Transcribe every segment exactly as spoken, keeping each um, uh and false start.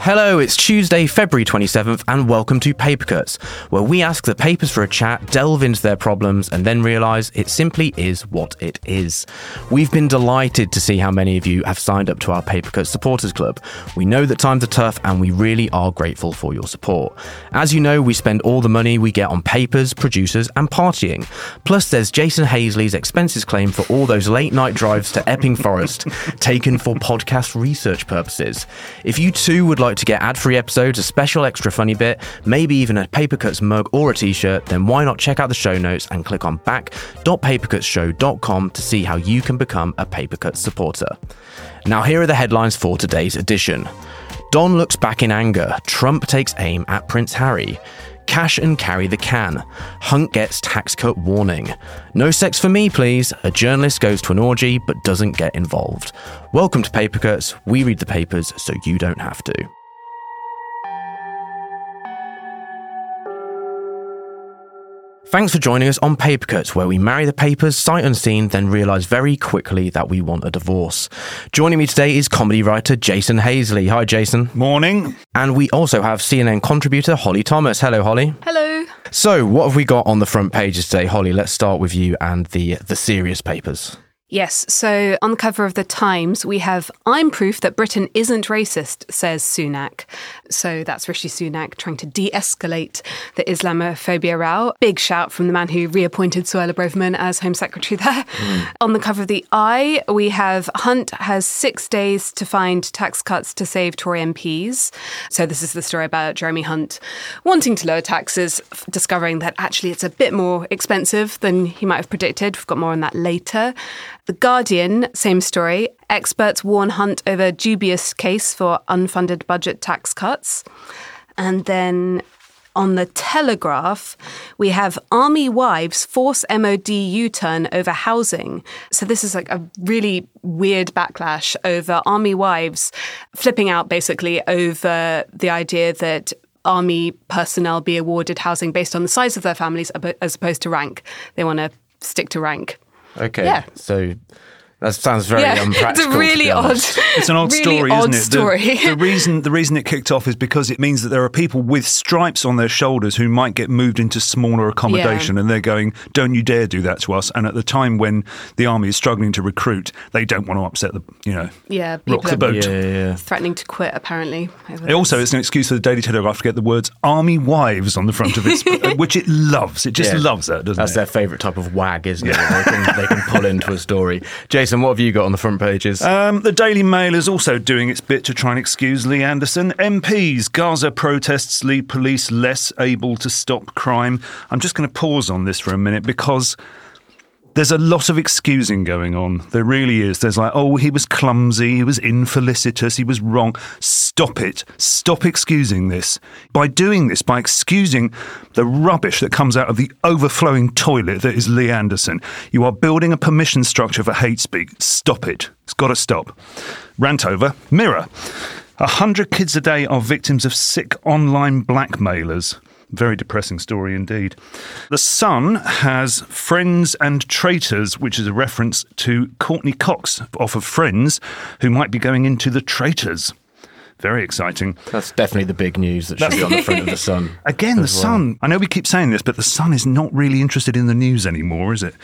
Hello, it's Tuesday, February twenty-seventh, and welcome to Papercuts, where we ask the papers for a chat, delve into their problems, and then realise it simply is what it is. We've been delighted to see how many of you have signed up to our Papercuts Supporters Club. We know that times are tough, and we really are grateful for your support. As you know, we spend all the money we get on papers, producers, and partying. Plus, there's Jason Hazeley's expenses claim for all those late-night drives to Epping Forest, taken for podcast research purposes. If you too would like to get ad-free episodes, a special extra funny bit, maybe even a Papercuts mug or a t-shirt, then why not check out the show notes and click on back dot papercuts show dot com to see how you can become a Papercuts supporter. Now here are the headlines for today's edition. Don looks back in anger. Trump takes aim at Prince Harry. Cash and carry the can. Hunt gets tax cut warning. No sex for me, please. A journalist goes to an orgy but doesn't get involved. Welcome to Papercuts. We read the papers so you don't have to. Thanks for joining us on Papercuts, where we marry the papers sight unseen, then realise very quickly that we want a divorce. Joining me today is comedy writer Jason Hazeley. Hi, Jason. Morning. And we also have C N N contributor Holly Thomas. Hello, Holly. Hello. So, what have we got on the front pages today, Holly? Let's start with you and the the serious papers. Yes, so on the cover of The Times, we have, "I'm proof that Britain isn't racist," says Sunak. So that's Rishi Sunak trying to de-escalate the Islamophobia row. Big shout from the man who reappointed Suella Braverman as Home Secretary there. Mm. On the cover of The Eye, we have, "Hunt has six days to find tax cuts to save Tory M Ps." So this is the story about Jeremy Hunt wanting to lower taxes, discovering that actually it's a bit more expensive than he might have predicted. We've got more on that later. The Guardian, same story. "Experts warn Hunt over dubious case for unfunded budget tax cuts." And then on The Telegraph, we have, "Army wives force M O D U-turn over housing." So this is like a really weird backlash over army wives flipping out basically over the idea that army personnel be awarded housing based on the size of their families as opposed to rank. They want to stick to rank. Okay, yeah. So that sounds very yeah, unpractical. It's a really odd, it's an odd really story, odd isn't it? Story. The, the reason the reason it kicked off is because it means that there are people with stripes on their shoulders who might get moved into smaller accommodation, yeah. and they're going, "Don't you dare do that to us!" And at the time when the army is struggling to recruit, they don't want to upset the, you know, yeah, rock the boat. Yeah, yeah. Threatening to quit, apparently. It also, it's an excuse for the Daily Telegraph to get the words "army wives" on the front of it, which it loves. It just yeah. loves that, doesn't That's it? That's their favourite type of wag, isn't yeah. it? They can, they can pull into a story. Jason, And what have you got on the front pages? Um, the Daily Mail is also doing its bit to try and excuse Lee Anderson. "M Ps, Gaza protests leave police less able to stop crime." I'm just going to pause on this for a minute because there's a lot of excusing going on. There really is. There's like, oh, he was clumsy, he was infelicitous, he was wrong. Stop it. Stop excusing this. By doing this, by excusing the rubbish that comes out of the overflowing toilet that is Lee Anderson, you are building a permission structure for hate speech. Stop it. It's got to stop. Rant over. Mirror. A hundred kids a day are victims of sick online blackmailers. Very depressing story indeed. The Sun has "Friends and Traitors," which is a reference to Courtney Cox off of Friends, who might be going into The Traitors. Very exciting. That's definitely the big news that should be on the front of The Sun. Again, The well. Sun. I know we keep saying this, but The Sun is not really interested in the news anymore, is it?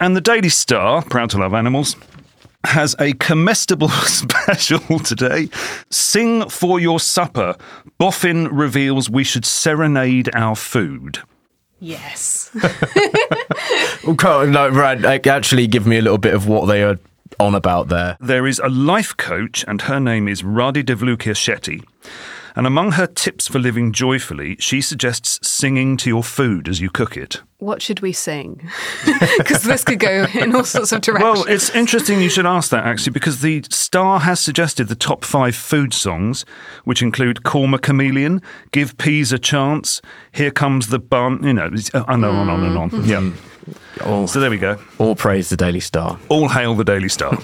And the Daily Star, proud to love animals, has a comestible special today. "Sing for your supper. Boffin reveals we should serenade our food." Yes. No, right. Actually, give me a little bit of what they are on about there. There is a life coach, and her name is Radhi Devlukia Shetty. And among her tips for living joyfully, she suggests singing to your food as you cook it. What should we sing? Because this could go in all sorts of directions. Well, it's interesting you should ask that, actually, because the Star has suggested the top five food songs, which include Korma Chameleon, Give Peas a Chance, Here Comes the Bun, you know, and on and on and on. Mm. Yeah. All, so there we go. All praise the Daily Star. All hail the Daily Star.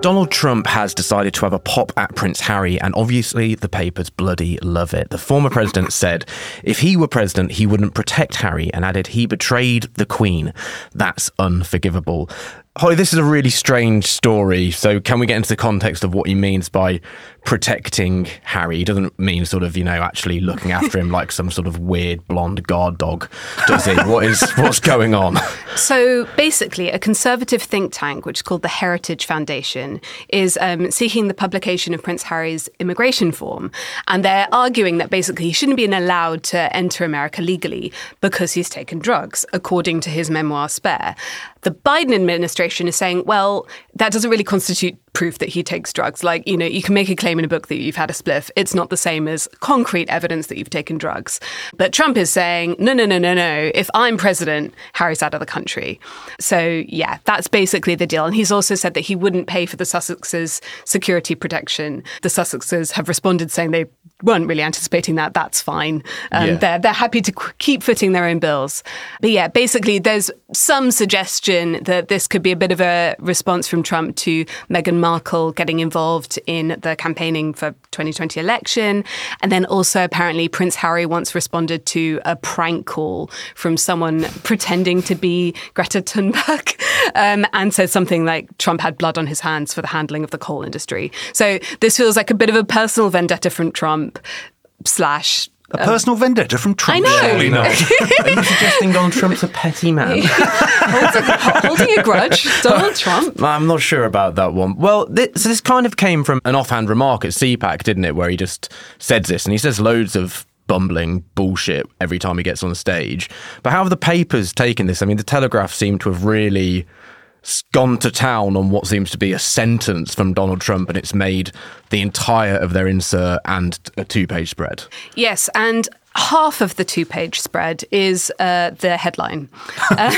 Donald Trump has decided to have a pop at Prince Harry, and obviously the papers bloody love it. The former president said if he were president, he wouldn't protect Harry, and added he betrayed the Queen. That's unforgivable. Holly, this is a really strange story, so can we get into the context of what he means by protecting Harry? He doesn't mean sort of, you know, actually looking after him like some sort of weird blonde guard dog, does he? What is, what's going on? So basically, a conservative think tank, which is called the Heritage Foundation, is um, seeking the publication of Prince Harry's immigration form. And they're arguing that basically he shouldn't be allowed to enter America legally because he's taken drugs, according to his memoir, Spare. The Biden administration is saying, well, that doesn't really constitute proof that he takes drugs. Like, you know, you can make a claim in a book that you've had a spliff. It's not the same as concrete evidence that you've taken drugs. But Trump is saying, no, no, no, no, no. If I'm president, Harry's out of the country. So, yeah, that's basically the deal. And he's also said that he wouldn't pay for the Sussexes' security protection. The Sussexes have responded saying they weren't really anticipating that. That's fine. Um, yeah. They're they're happy to keep footing their own bills. But yeah, basically there's some suggestion that this could be a bit of a response from Trump to Meghan Markle getting involved in the campaigning for twenty twenty election. And then also apparently Prince Harry once responded to a prank call from someone pretending to be Greta Thunberg um, and said something like Trump had blood on his hands for the handling of the coal industry. So this feels like a bit of a personal vendetta from Trump slash... A personal um, vendetta from Trump. I know. No. Are you suggesting Donald Trump's a petty man? Holding a grudge, Donald Trump? I'm not sure about that one. Well, this, so this kind of came from an offhand remark at C PAC, didn't it, where he just said this, and he says loads of bumbling bullshit every time he gets on stage. But how have the papers taken this? I mean, the Telegraph seemed to have really gone to town on what seems to be a sentence from Donald Trump, and it's made the entire of their insert and a two-page spread. Yes, and half of the two-page spread is uh, the headline, uh,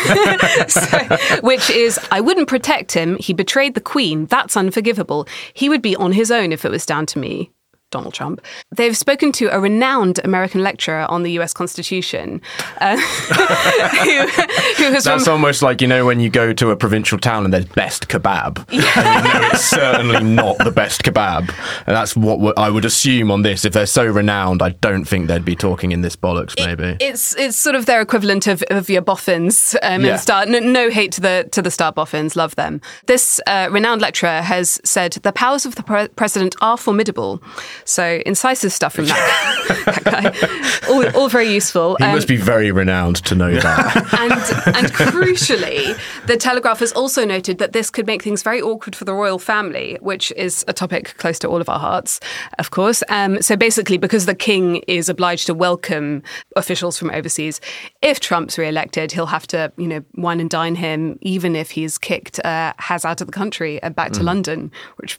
so, which is, I wouldn't protect him. He betrayed the Queen. That's unforgivable. He would be on his own if it was down to me. Donald Trump. They've spoken to a renowned American lecturer on the U S Constitution. Uh, who, who has That's rem- almost like, you know, when you go to a provincial town and there's best kebab. Yeah. And you know it's certainly not the best kebab. And that's what I would assume on this. If they're so renowned, I don't think they'd be talking in this bollocks, maybe. It, it's it's sort of their equivalent of, of your boffins. Um, yeah. and star, no, no hate to the, to the star boffins. Love them. This uh, renowned lecturer has said, the powers of the pre- president are formidable. So incisive stuff from that, that guy. All, all very useful. He um, must be very renowned to know that. And, and crucially, the Telegraph has also noted that this could make things very awkward for the royal family, which is a topic close to all of our hearts, of course. Um, so basically, because the king is obliged to welcome officials from overseas, if Trump's re-elected, he'll have to, you know, wine and dine him, even if he's kicked uh, Haz out of the country and back to mm. London, which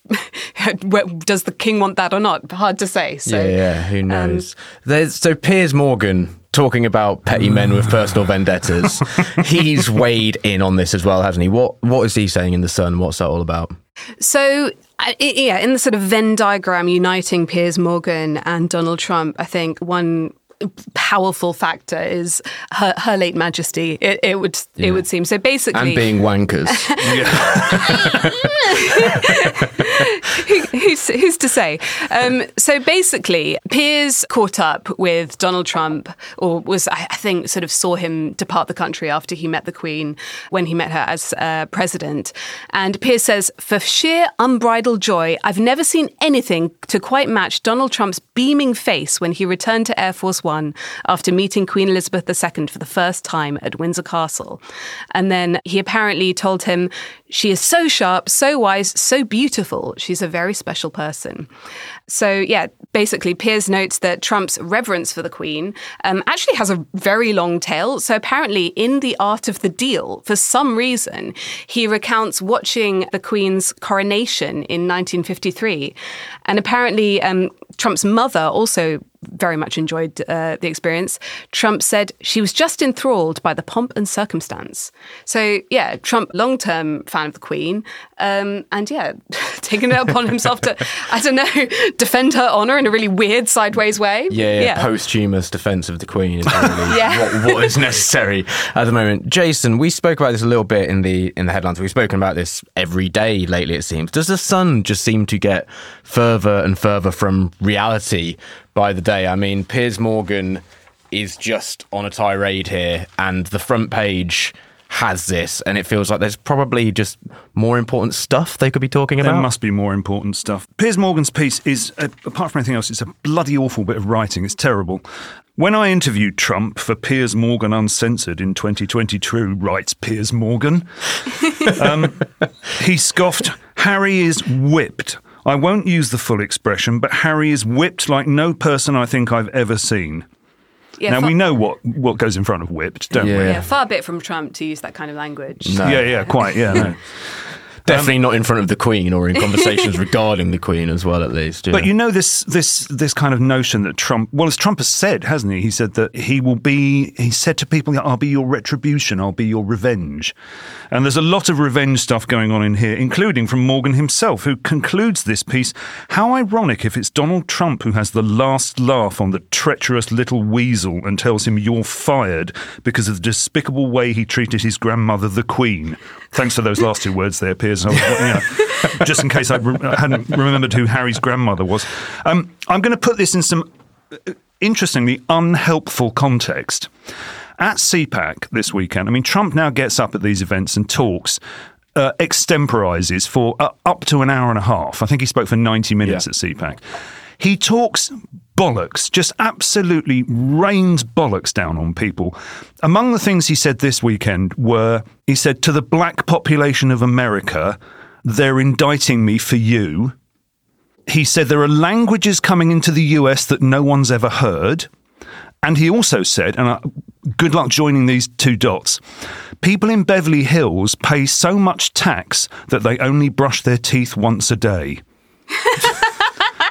does the king want that or not? Hard to say. So, yeah, yeah, who knows? Um, There's so Piers Morgan, talking about petty men with personal vendettas, he's weighed in on this as well, hasn't he? What What is he saying in The Sun? What's that all about? So, uh, yeah, in the sort of Venn diagram uniting Piers Morgan and Donald Trump, I think one powerful factor is her, her late majesty, it, it would yeah. it would seem. So basically... And being wankers. Who, who's, who's to say? Um, so basically, Piers caught up with Donald Trump, or was, I think, sort of saw him depart the country after he met the Queen, when he met her as uh, president. And Piers says, for sheer unbridled joy, I've never seen anything to quite match Donald Trump's beaming face when he returned to Air Force One One after meeting Queen Elizabeth the Second for the first time at Windsor Castle. And then he apparently told him, "She is so sharp, so wise, so beautiful. She's a very special person." So, yeah, basically, Piers notes that Trump's reverence for the Queen um, actually has a very long tail. So apparently, in The Art of the Deal, for some reason, he recounts watching the Queen's coronation in nineteen fifty-three. And apparently, um, Trump's mother also very much enjoyed uh, the experience. Trump said she was just enthralled by the pomp and circumstance. So, yeah, Trump, long-term fan of the Queen. Um, and, yeah, taking it upon himself to, I don't know, defend her honour in a really weird sideways way. Yeah, yeah, yeah. Posthumous defence of the Queen is really yeah. what, what is necessary at the moment. Jason, we spoke about this a little bit in the in the headlines. We've spoken about this every day lately, it seems. Does the sun just seem to get further and further from reality by the day? I mean, Piers Morgan is just on a tirade here, and the front page has this, and it feels like there's probably just more important stuff they could be talking about. There must be more important stuff. Piers Morgan's piece is, apart from anything else, it's a bloody awful bit of writing. It's terrible. "When I interviewed Trump for Piers Morgan Uncensored in twenty twenty-two, writes Piers Morgan, um, he scoffed, "Harry is whipped. I won't use the full expression, but Harry is whipped like no person I think I've ever seen." Yeah, now, far- we know what, what goes in front of whipped, don't yeah. we? Yeah, far bit from Trump to use that kind of language. No. Yeah, yeah, quite, yeah. No. Definitely um, not in front of the Queen or in conversations regarding the Queen as well, at least. Yeah. But you know this this this kind of notion that Trump, well, as Trump has said, hasn't he? He said that he will be, he said to people, "I'll be your retribution, I'll be your revenge." And there's a lot of revenge stuff going on in here, including from Morgan himself, who concludes this piece, "How ironic if it's Donald Trump who has the last laugh on the treacherous little weasel and tells him you're fired because of the despicable way he treated his grandmother, the Queen." Thanks for those last two words there, Piers. You know, just in case I re- hadn't remembered who Harry's grandmother was. Um, I'm going to put this in some uh, interestingly unhelpful context. At C PAC this weekend, I mean, Trump now gets up at these events and talks, uh, extemporises for uh, up to an hour and a half. I think he spoke for ninety minutes yeah. at C PAC. He talks bollocks, just absolutely rains bollocks down on people. Among the things he said this weekend were, he said, "To the black population of America, they're indicting me for you." He said there are languages coming into the U S that no one's ever heard. And he also said, and I, good luck joining these two dots, "People in Beverly Hills pay so much tax that they only brush their teeth once a day."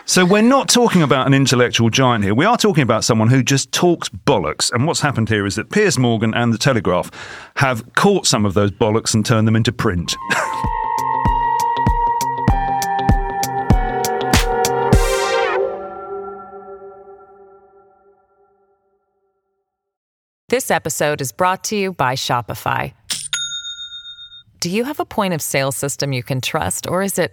So we're not talking about an intellectual giant here. We are talking about someone who just talks bollocks. And what's happened here is that Piers Morgan and The Telegraph have caught some of those bollocks and turned them into print. This episode is brought to you by Shopify. Do you have a point of sale system you can trust, or is it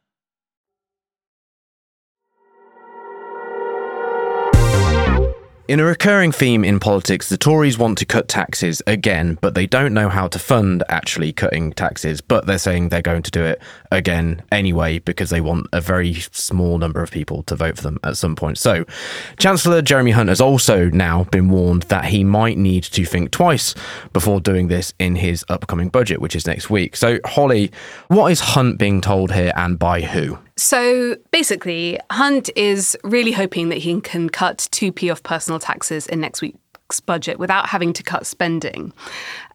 In a recurring theme in politics, the Tories want to cut taxes again, but they don't know how to fund actually cutting taxes. But they're saying they're going to do it again anyway because they want a very small number of people to vote for them at some point. So Chancellor Jeremy Hunt has also now been warned that he might need to think twice before doing this in his upcoming budget, which is next week. So Holly, what is Hunt being told here and by who? So basically, Hunt is really hoping that he can cut two p off personal taxes in next week's budget without having to cut spending.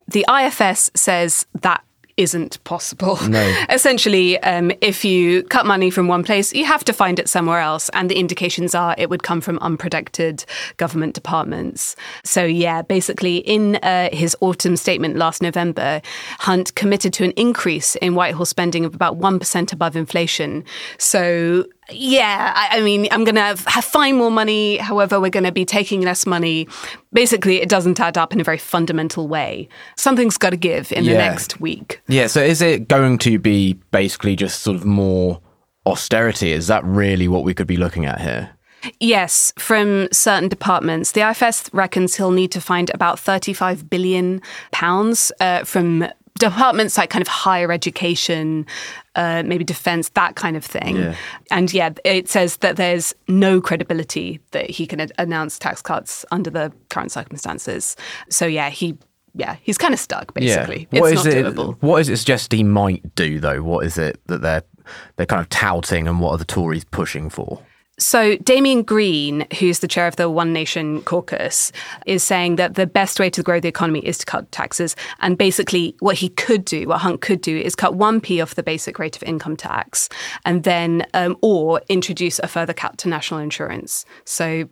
The I F S says that isn't possible. No. Essentially, um, if you cut money from one place, you have to find it somewhere else. And the indications are it would come from unprotected government departments. So, yeah, basically in uh, his autumn statement last November, Hunt committed to an increase in Whitehall spending of about one percent above inflation. So Yeah, I, I mean, I'm going to find more money. However, we're going to be taking less money. Basically, it doesn't add up in a very fundamental way. Something's got to give in yeah. the next week. Yeah, so is it going to be basically just sort of more austerity? Is that really what we could be looking at here? Yes, from certain departments. The I F S reckons he'll need to find about thirty-five billion pounds uh, from departments like kind of higher education, uh, maybe defense, that kind of thing. Yeah. And yeah, it says that there's no credibility that he can a- announce tax cuts under the current circumstances. So yeah, he yeah he's kind of stuck, basically. Yeah. What it's is not it, doable. What is it suggested he might do, though? What is it that they're, they're kind of touting and what are the Tories pushing for? So Damian Green, who's the chair of the One Nation Caucus, is saying that the best way to grow the economy is to cut taxes. And basically what he could do, what Hunt could do, is cut one p off the basic rate of income tax and then um, or introduce a further cap to national insurance. So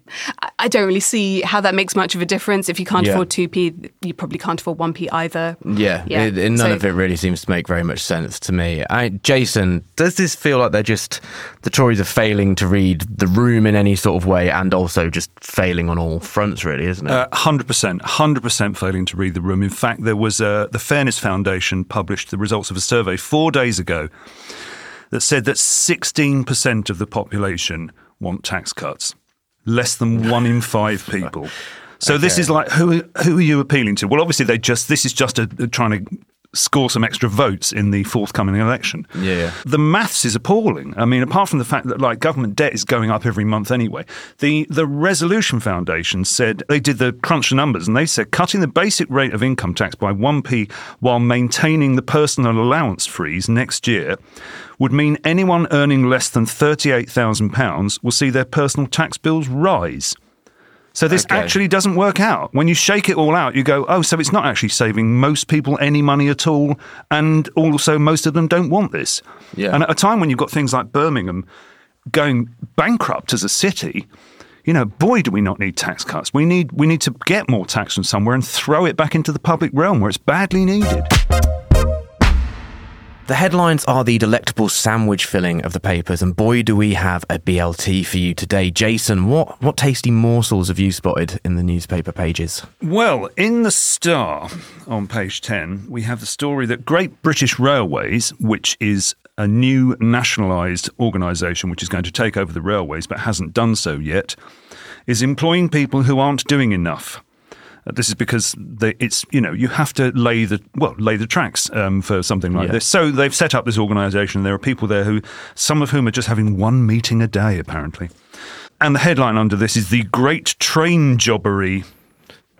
I don't really see how that makes much of a difference. If you can't yeah. afford two p, you probably can't afford one p either. Yeah, yeah. It, it, none so, of it really seems to make very much sense to me. I, Jason, does this feel like they're just, the Tories are failing to read the room in any sort of way and also just failing on all fronts, really, isn't it? Uh, one hundred percent. one hundred percent failing to read the room. In fact, there was a, the Fairness Foundation published the results of a survey four days ago that said that sixteen percent of the population want tax cuts. Less than one in five people. So okay. This is like, who, who are you appealing to? Well, obviously, they just this is just a, a trying to score some extra votes in the forthcoming election. Yeah. The maths is appalling. I mean, apart from the fact that like government debt is going up every month anyway, the, the Resolution Foundation said, they did the crunch the numbers and they said cutting the basic rate of income tax by one p while maintaining the personal allowance freeze next year would mean anyone earning less than thirty-eight thousand pounds will see their personal tax bills rise. So this okay. actually doesn't work out. When you shake it all out, you go, oh, so it's not actually saving most people any money at all, and also most of them don't want this. Yeah. And at a time when you've got things like Birmingham going bankrupt as a city, you know, boy, do we not need tax cuts. We need we need to get more tax from somewhere and throw it back into the public realm where it's badly needed. The headlines are the delectable sandwich filling of the papers, and boy, do we have a B L T for you today. Jason, what, what tasty morsels have you spotted in the newspaper pages? Well, in The Star, on page ten, we have the story that Great British Railways, which is a new nationalised organisation which is going to take over the railways but hasn't done so yet, is employing people who aren't doing enough. This is because they, it's, you know, you have to lay the, well, lay the tracks um, for something like yeah. this. So they've set up this organisation. There are people there who, some of whom are just having one meeting a day, apparently. And the headline under this is the Great Train Jobbery.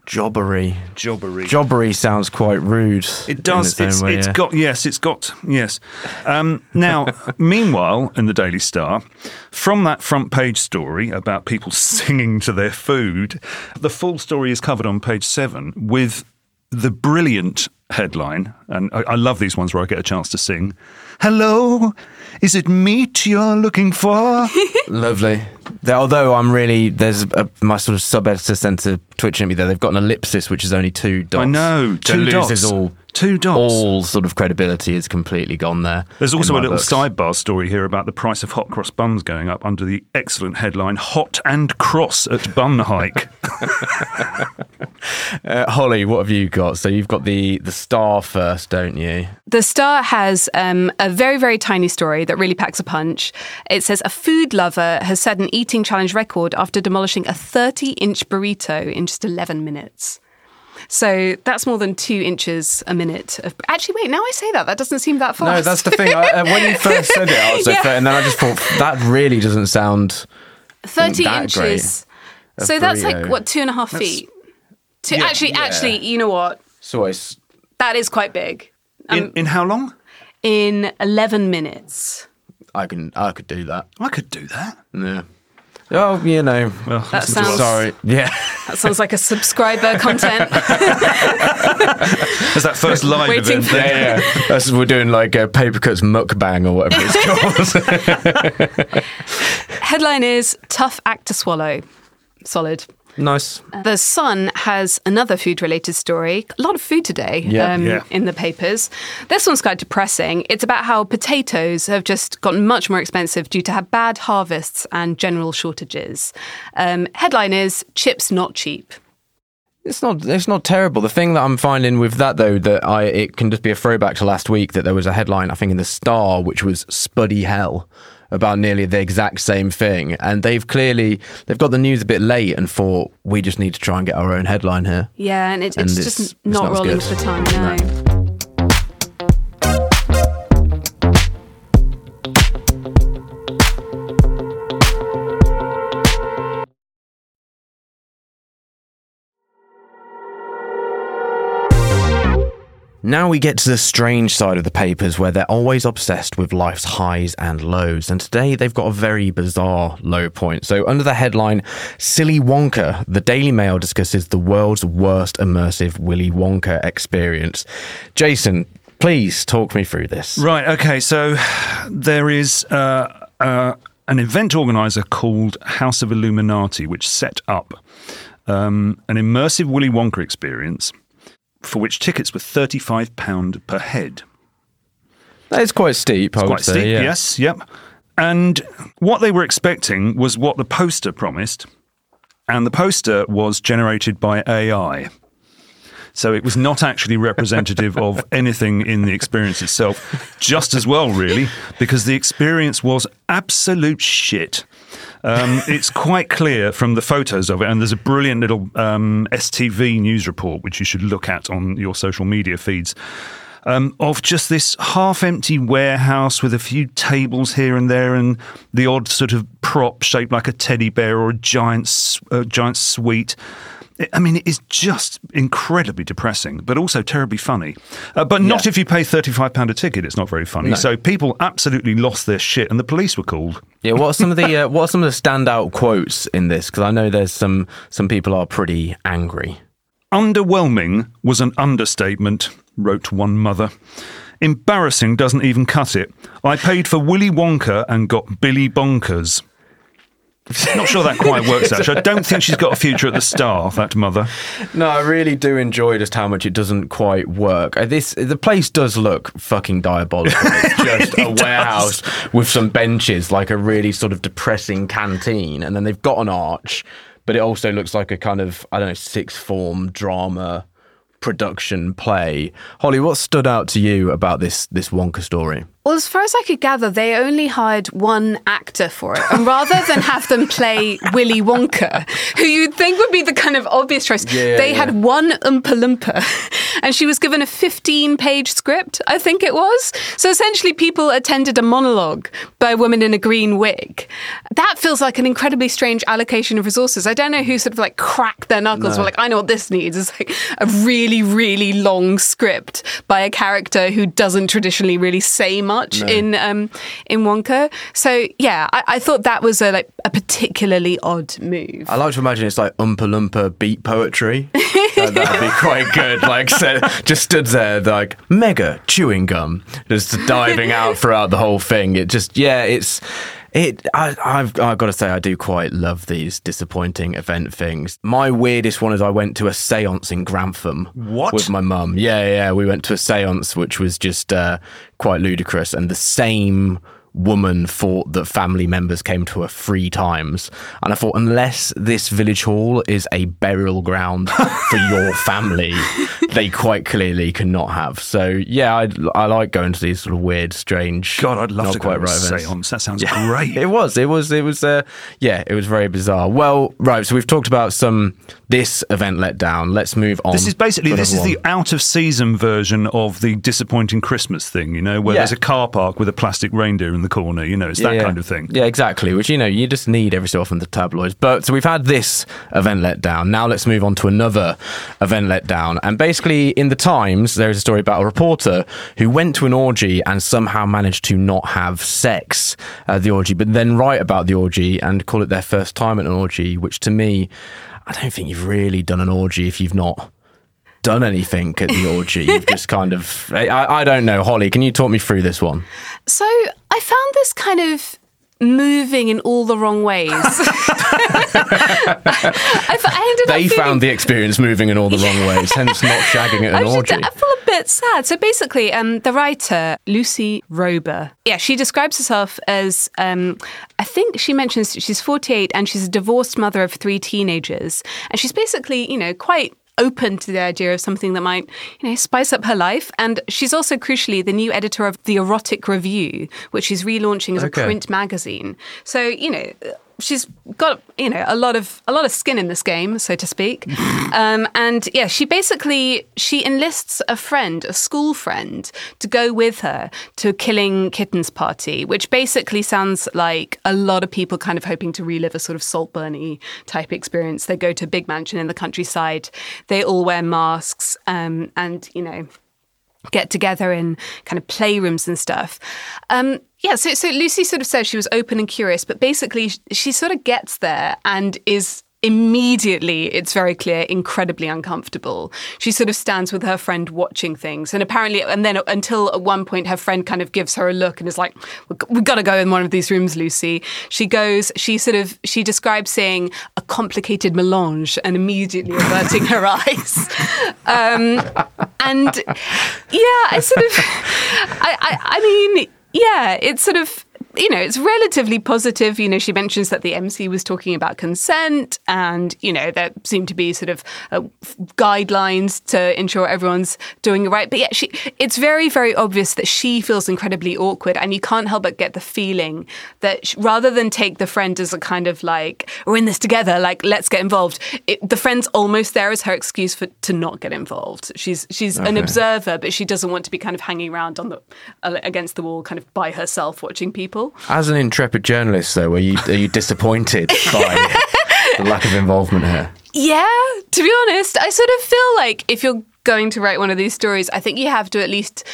Jobbery. Jobbery. Jobbery sounds quite rude. It does. It's, way, it's yeah. got, yes, it's got, yes. Um, now, meanwhile, in the Daily Star, from that front page story about people singing to their food, the full story is covered on page seven with the brilliant headline, and I, I love these ones where I get a chance to sing, hello, is it meat you're looking for? Lovely. Although I'm really, there's a, my sort of sub-editor sent a Twitch at me there. They've got an ellipsis, which is only two dots. I know, two dots. Loses all, two dots. All sort of credibility is completely gone there. There's also a little books. sidebar story here about the price of hot cross buns going up under the excellent headline, Hot and Cross at Bun Hike. uh, Holly, what have you got? So you've got the, the Star first, don't you? The Star has um, a very, very tiny story that really packs a punch. It says a food lover has set an eating challenge record after demolishing a thirty-inch burrito in just eleven minutes. So that's more than two inches a minute. Of, actually, wait, now I say that. That doesn't seem that fast. No, that's the thing. I, uh, when you first said it, I was yeah. so fair, and then I just thought, that really doesn't sound thirty inches. So burrito. That's like, what, two and a half that's, feet? Two, yeah, actually, yeah. actually, you know what? So it's, that is quite big. Um, in, in how long? In eleven minutes. I can. I could do that. I could do that. Yeah. Oh, you know. Well, that sounds, sorry. Yeah. That sounds like a subscriber content. That's that first live Waiting event. For yeah, yeah. That's, we're doing like a Papercuts mukbang or whatever it's called. Headline is, tough act to swallow. Solid. Nice. Uh, the Sun has another food-related story. A lot of food today yeah. Um, yeah. in the papers. This one's quite depressing. It's about how potatoes have just gotten much more expensive due to have bad harvests and general shortages. Um, headline is, chips not cheap. It's not it's not terrible. The thing that I'm finding with that, though, that I it can just be a throwback to last week, that there was a headline, I think, in The Star, which was Spuddy Hell, about nearly the exact same thing. And they've clearly, they've got the news a bit late and thought, we just need to try and get our own headline here. Yeah, and, it, and it's, it's just it's not, not rolling for time, no. no. Now we get to the strange side of the papers where they're always obsessed with life's highs and lows. And today they've got a very bizarre low point. So under the headline, Silly Wonka, the Daily Mail discusses the world's worst immersive Willy Wonka experience. Jason, please talk me through this. Right, okay, so there is uh, uh, an event organiser called House of Illuminati, which set up um, an immersive Willy Wonka experience for which tickets were thirty-five pounds per head. That is quite steep, I it's would quite say. Quite steep, yeah. yes, yep. And what they were expecting was what the poster promised, and the poster was generated by A I. So it was not actually representative of anything in the experience itself, just as well, really, because the experience was absolute shit. Um, it's quite clear from the photos of it, and there's a brilliant little um, S T V news report, which you should look at on your social media feeds, um, of just this half-empty warehouse with a few tables here and there and the odd sort of prop shaped like a teddy bear or a giant, uh, giant sweet. I mean, it is just incredibly depressing, but also terribly funny. Uh, but not yeah. if you pay thirty-five pounds a ticket; it's not very funny. No. So people absolutely lost their shit, and the police were called. Yeah, what are some of the uh, what are some of the standout quotes in this? Because I know there's some some people are pretty angry. Underwhelming was an understatement, wrote one mother. Embarrassing doesn't even cut it. I paid for Willy Wonka and got Billy Bonkers. Not sure that quite works, actually. I don't think she's got a future at the Star, that mother. No, I really do enjoy just how much it doesn't quite work. This The place does look fucking diabolical. It's just really a warehouse does. With some benches, like a really sort of depressing canteen. And then they've got an arch, but it also looks like a kind of, I don't know, sixth-form drama production play. Holly, what stood out to you about this this Wonka story? Well, as far as I could gather, they only hired one actor for it. And rather than have them play Willy Wonka, who you'd think would be the kind of obvious choice, yeah, they yeah. had one Oompa Loompa. And she was given a fifteen-page script, I think it was. So essentially people attended a monologue by a woman in a green wig. That feels like an incredibly strange allocation of resources. I don't know who sort of like cracked their knuckles. No. Were like, I know what this needs. It's like a really, really long script by a character who doesn't traditionally really say much. Much no. in um, in Wonka, so yeah, I, I thought that was a like a particularly odd move. I like to imagine it's like Oompa Loompa beat poetry. uh, that'd be quite good. Like, so, just stood there like mega chewing gum, just diving out throughout the whole thing. It just yeah, it's it. I, I've I've got to say I do quite love these disappointing event things. My weirdest one is I went to a séance in Grantham. What? With my mum. Yeah, yeah, we went to a séance which was just uh, quite ludicrous, and the same woman thought that family members came to her three times. And I thought, unless this village hall is a burial ground for your family, they quite clearly cannot have. So, yeah, I, I like going to these sort of weird, strange... God, I'd love to go to a seance. That sounds yeah, great. It was. It was, it was, uh, yeah, it was very bizarre. Well, right, so we've talked about some... This event let down. Let's move on. This is basically, this is one. The out-of-season version of the disappointing Christmas thing, you know, where yeah. there's a car park with a plastic reindeer in the corner, you know, it's yeah, that yeah. kind of thing. Yeah, exactly, which, you know, you just need every so often the tabloids. But so we've had this event let down. Now let's move on to another event let down. And basically, in The Times, there is a story about a reporter who went to an orgy and somehow managed to not have sex at the orgy, but then write about the orgy and call it their first time at an orgy, which to me... I don't think you've really done an orgy if you've not done anything at the orgy. You've just kind of... I, I don't know. Holly, can you talk me through this one? So I found this kind of moving in all the wrong ways. I, I ended they up found feeling... the experience moving in all the wrong ways, hence not shagging at an orgy. Just, I feel a bit sad. So basically, um, the writer, Lucy Roberts, yeah, she describes herself as, um, I think she mentions she's forty-eight and she's a divorced mother of three teenagers. And she's basically, you know, quite open to the idea of something that might, you know, spice up her life. And she's also, crucially, the new editor of the Erotic Review, which she's relaunching as okay. a print magazine. So, you know, she's got, you know, a lot of a lot of skin in this game, so to speak. um, and yeah, she basically she enlists a friend, a school friend, to go with her to a Killing Kittens party, which basically sounds like a lot of people kind of hoping to relive a sort of Saltburn-y type experience. They go to a big mansion in the countryside. They all wear masks, um, and you know, get together in kind of playrooms and stuff. Um, yeah, so, so Lucy sort of says she was open and curious, but basically she, she sort of gets there and is immediately, it's very clear, incredibly uncomfortable. She sort of stands with her friend watching things. And apparently, and then until at one point, her friend kind of gives her a look and is like, we've got to go in one of these rooms, Lucy. She goes, she sort of, she describes seeing a complicated melange and immediately averting her eyes. Um, and yeah, I sort of, I, I, I mean, yeah, it's sort of, you know, it's relatively positive. You know, she mentions that the M C was talking about consent and, you know, there seem to be sort of uh, guidelines to ensure everyone's doing it right. But yeah, she, it's very, very obvious that she feels incredibly awkward, and you can't help but get the feeling that she, rather than take the friend as a kind of like, we're in this together, like, let's get involved, it, the friend's almost there as her excuse for to not get involved. She's she's okay. an observer, but she doesn't want to be kind of hanging around on the uh, against the wall kind of by herself watching people. As an intrepid journalist, though, are you, are you disappointed by the lack of involvement here? Yeah, to be honest, I sort of feel like if you're going to write one of these stories, I think you have to at least,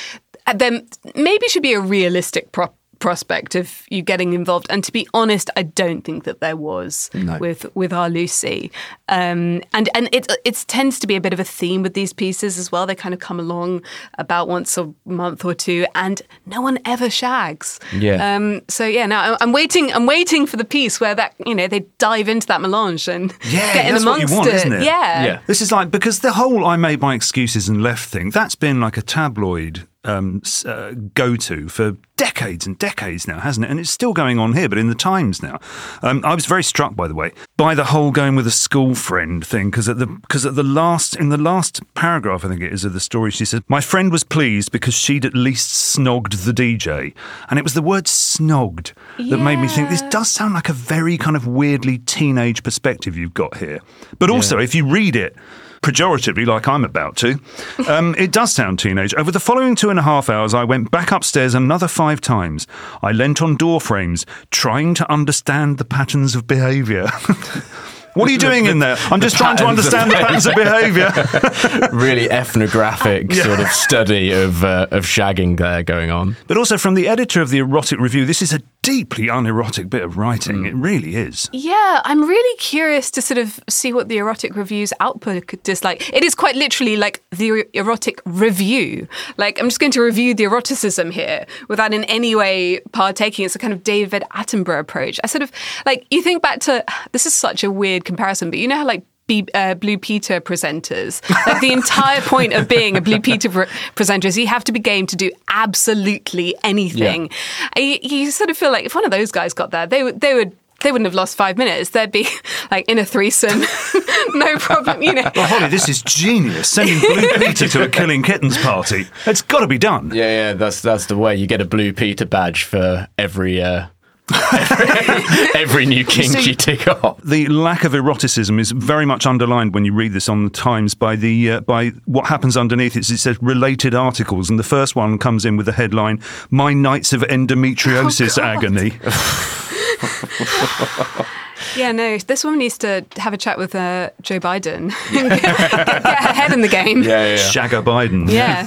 then maybe should be a realistic prop. prospect of you getting involved, and to be honest, I don't think that there was no. with with our Lucy, um, and and it it tends to be a bit of a theme with these pieces as well. They kind of come along about once a month or two, and no one ever shags. Yeah. Um, so yeah, now I'm waiting. I'm waiting for the piece where that you know they dive into that melange and yeah, get in that's amongst what you want, it. Isn't it? Yeah. yeah. This is like because the whole "I made my excuses and left" thing that's been like a tabloid Um, uh, go-to for decades and decades now, hasn't it? And it's still going on here, but in the Times now. Um, I was very struck, by the way, by the whole going with a school friend thing, because at the because at the last in the last paragraph, I think it is, of the story, she said, "My friend was pleased because she'd at least snogged the D J," and it was the word "snogged" that yeah. made me think this does sound like a very kind of weirdly teenage perspective you've got here. But also, yeah. if you read it pejoratively, like I'm about to, um, it does sound teenage. "Over the following two and a half hours, I went back upstairs another five times. I leant on door frames, trying to understand the patterns of behaviour." What are you doing in there? I'm just the trying to understand of... the patterns of behaviour. Really ethnographic yeah. sort of study of uh, of shagging there going on. But also from the editor of the Erotic Review, this is a deeply unerotic bit of writing. Mm. It really is. Yeah, I'm really curious to sort of see what the Erotic Review's output is like. It is quite literally like the Erotic Review. Like, I'm just going to review the eroticism here without in any way partaking. It's a kind of David Attenborough approach. I sort of, like, you think back to, this is such a weird comparison, but you know how like B, uh, Blue Peter presenters, like the entire point of being a Blue Peter pre- presenter is you have to be game to do absolutely anything. Yeah. You, you sort of feel like if one of those guys got there, they would they would they wouldn't have lost five minutes. They'd be like in a threesome, no problem. You know. Well, Holly, this is genius. Sending Blue Peter to a Killing Kittens party. It's got to be done. Yeah, yeah. That's that's the way. You get a Blue Peter badge for every. Uh, every, every new kink you tick off. The lack of eroticism is very much underlined when you read this on the Times by the uh, by what happens underneath it. It says related articles, and the first one comes in with the headline, "My Nights of Endometriosis oh, Agony." Yeah, no, this woman needs to have a chat with uh, Joe Biden. get, get, get her head in the game. Yeah, yeah, yeah. Shagger Biden. Yeah.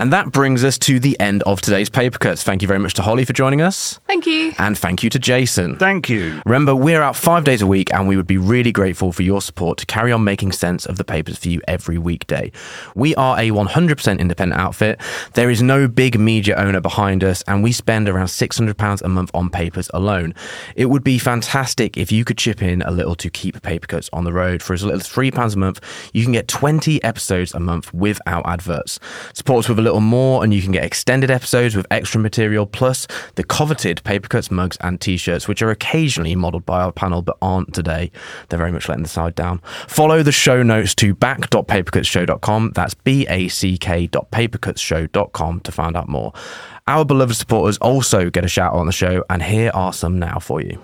And that brings us to the end of today's Papercuts. Thank you very much to Holly for joining us. Thank you. And thank you to Jason. Thank you. Remember, we're out five days a week and we would be really grateful for your support to carry on making sense of the papers for you every weekday. We are a one hundred percent independent outfit. There is no big media owner behind us and we spend around six hundred pounds a month on papers alone. It would be fantastic if you could chip in a little to keep Papercuts on the road. For as little as three pounds a month, you can get twenty episodes a month without adverts. Support us with a little more and you can get extended episodes with extra material, plus the coveted Papercuts mugs and t-shirts, which are occasionally modelled by our panel but aren't today. They're very much letting the side down. Follow the show notes to back dot papercuts show dot com. That's B A C K dot papercuts show dot com to find out more. Our beloved supporters also get a shout out on the show, and here are some now for you.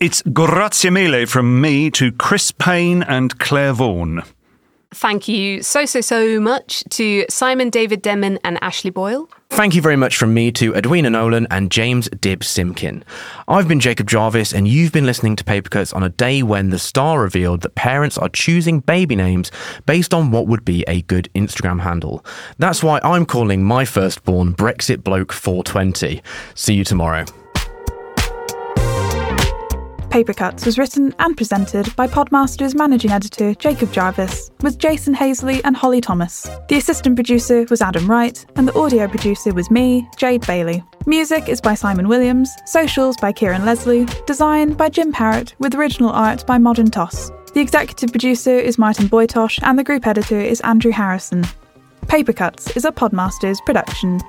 It's grazie mille from me to Chris Payne and Claire Vaughan. Thank you so, so, so much to Simon, David Denman and Ashley Boyle. Thank you very much from me to Edwina Nolan and James Dibb Simkin. I've been Jacob Jarvis and you've been listening to Papercuts on a day when the Star revealed that parents are choosing baby names based on what would be a good Instagram handle. That's why I'm calling my firstborn Brexit Bloke four twenty. See you tomorrow. Papercuts was written and presented by Podmasters managing editor Jacob Jarvis, with Jason Hazeley and Holly Thomas. The assistant producer was Adam Wright, and the audio producer was me, Jade Bailey. Music is by Simon Williams, socials by Kieran Leslie, design by Jim Parrott, with original art by Modern Toss. The executive producer is Martin Boytosh, and the group editor is Andrew Harrison. Papercuts is a Podmasters production.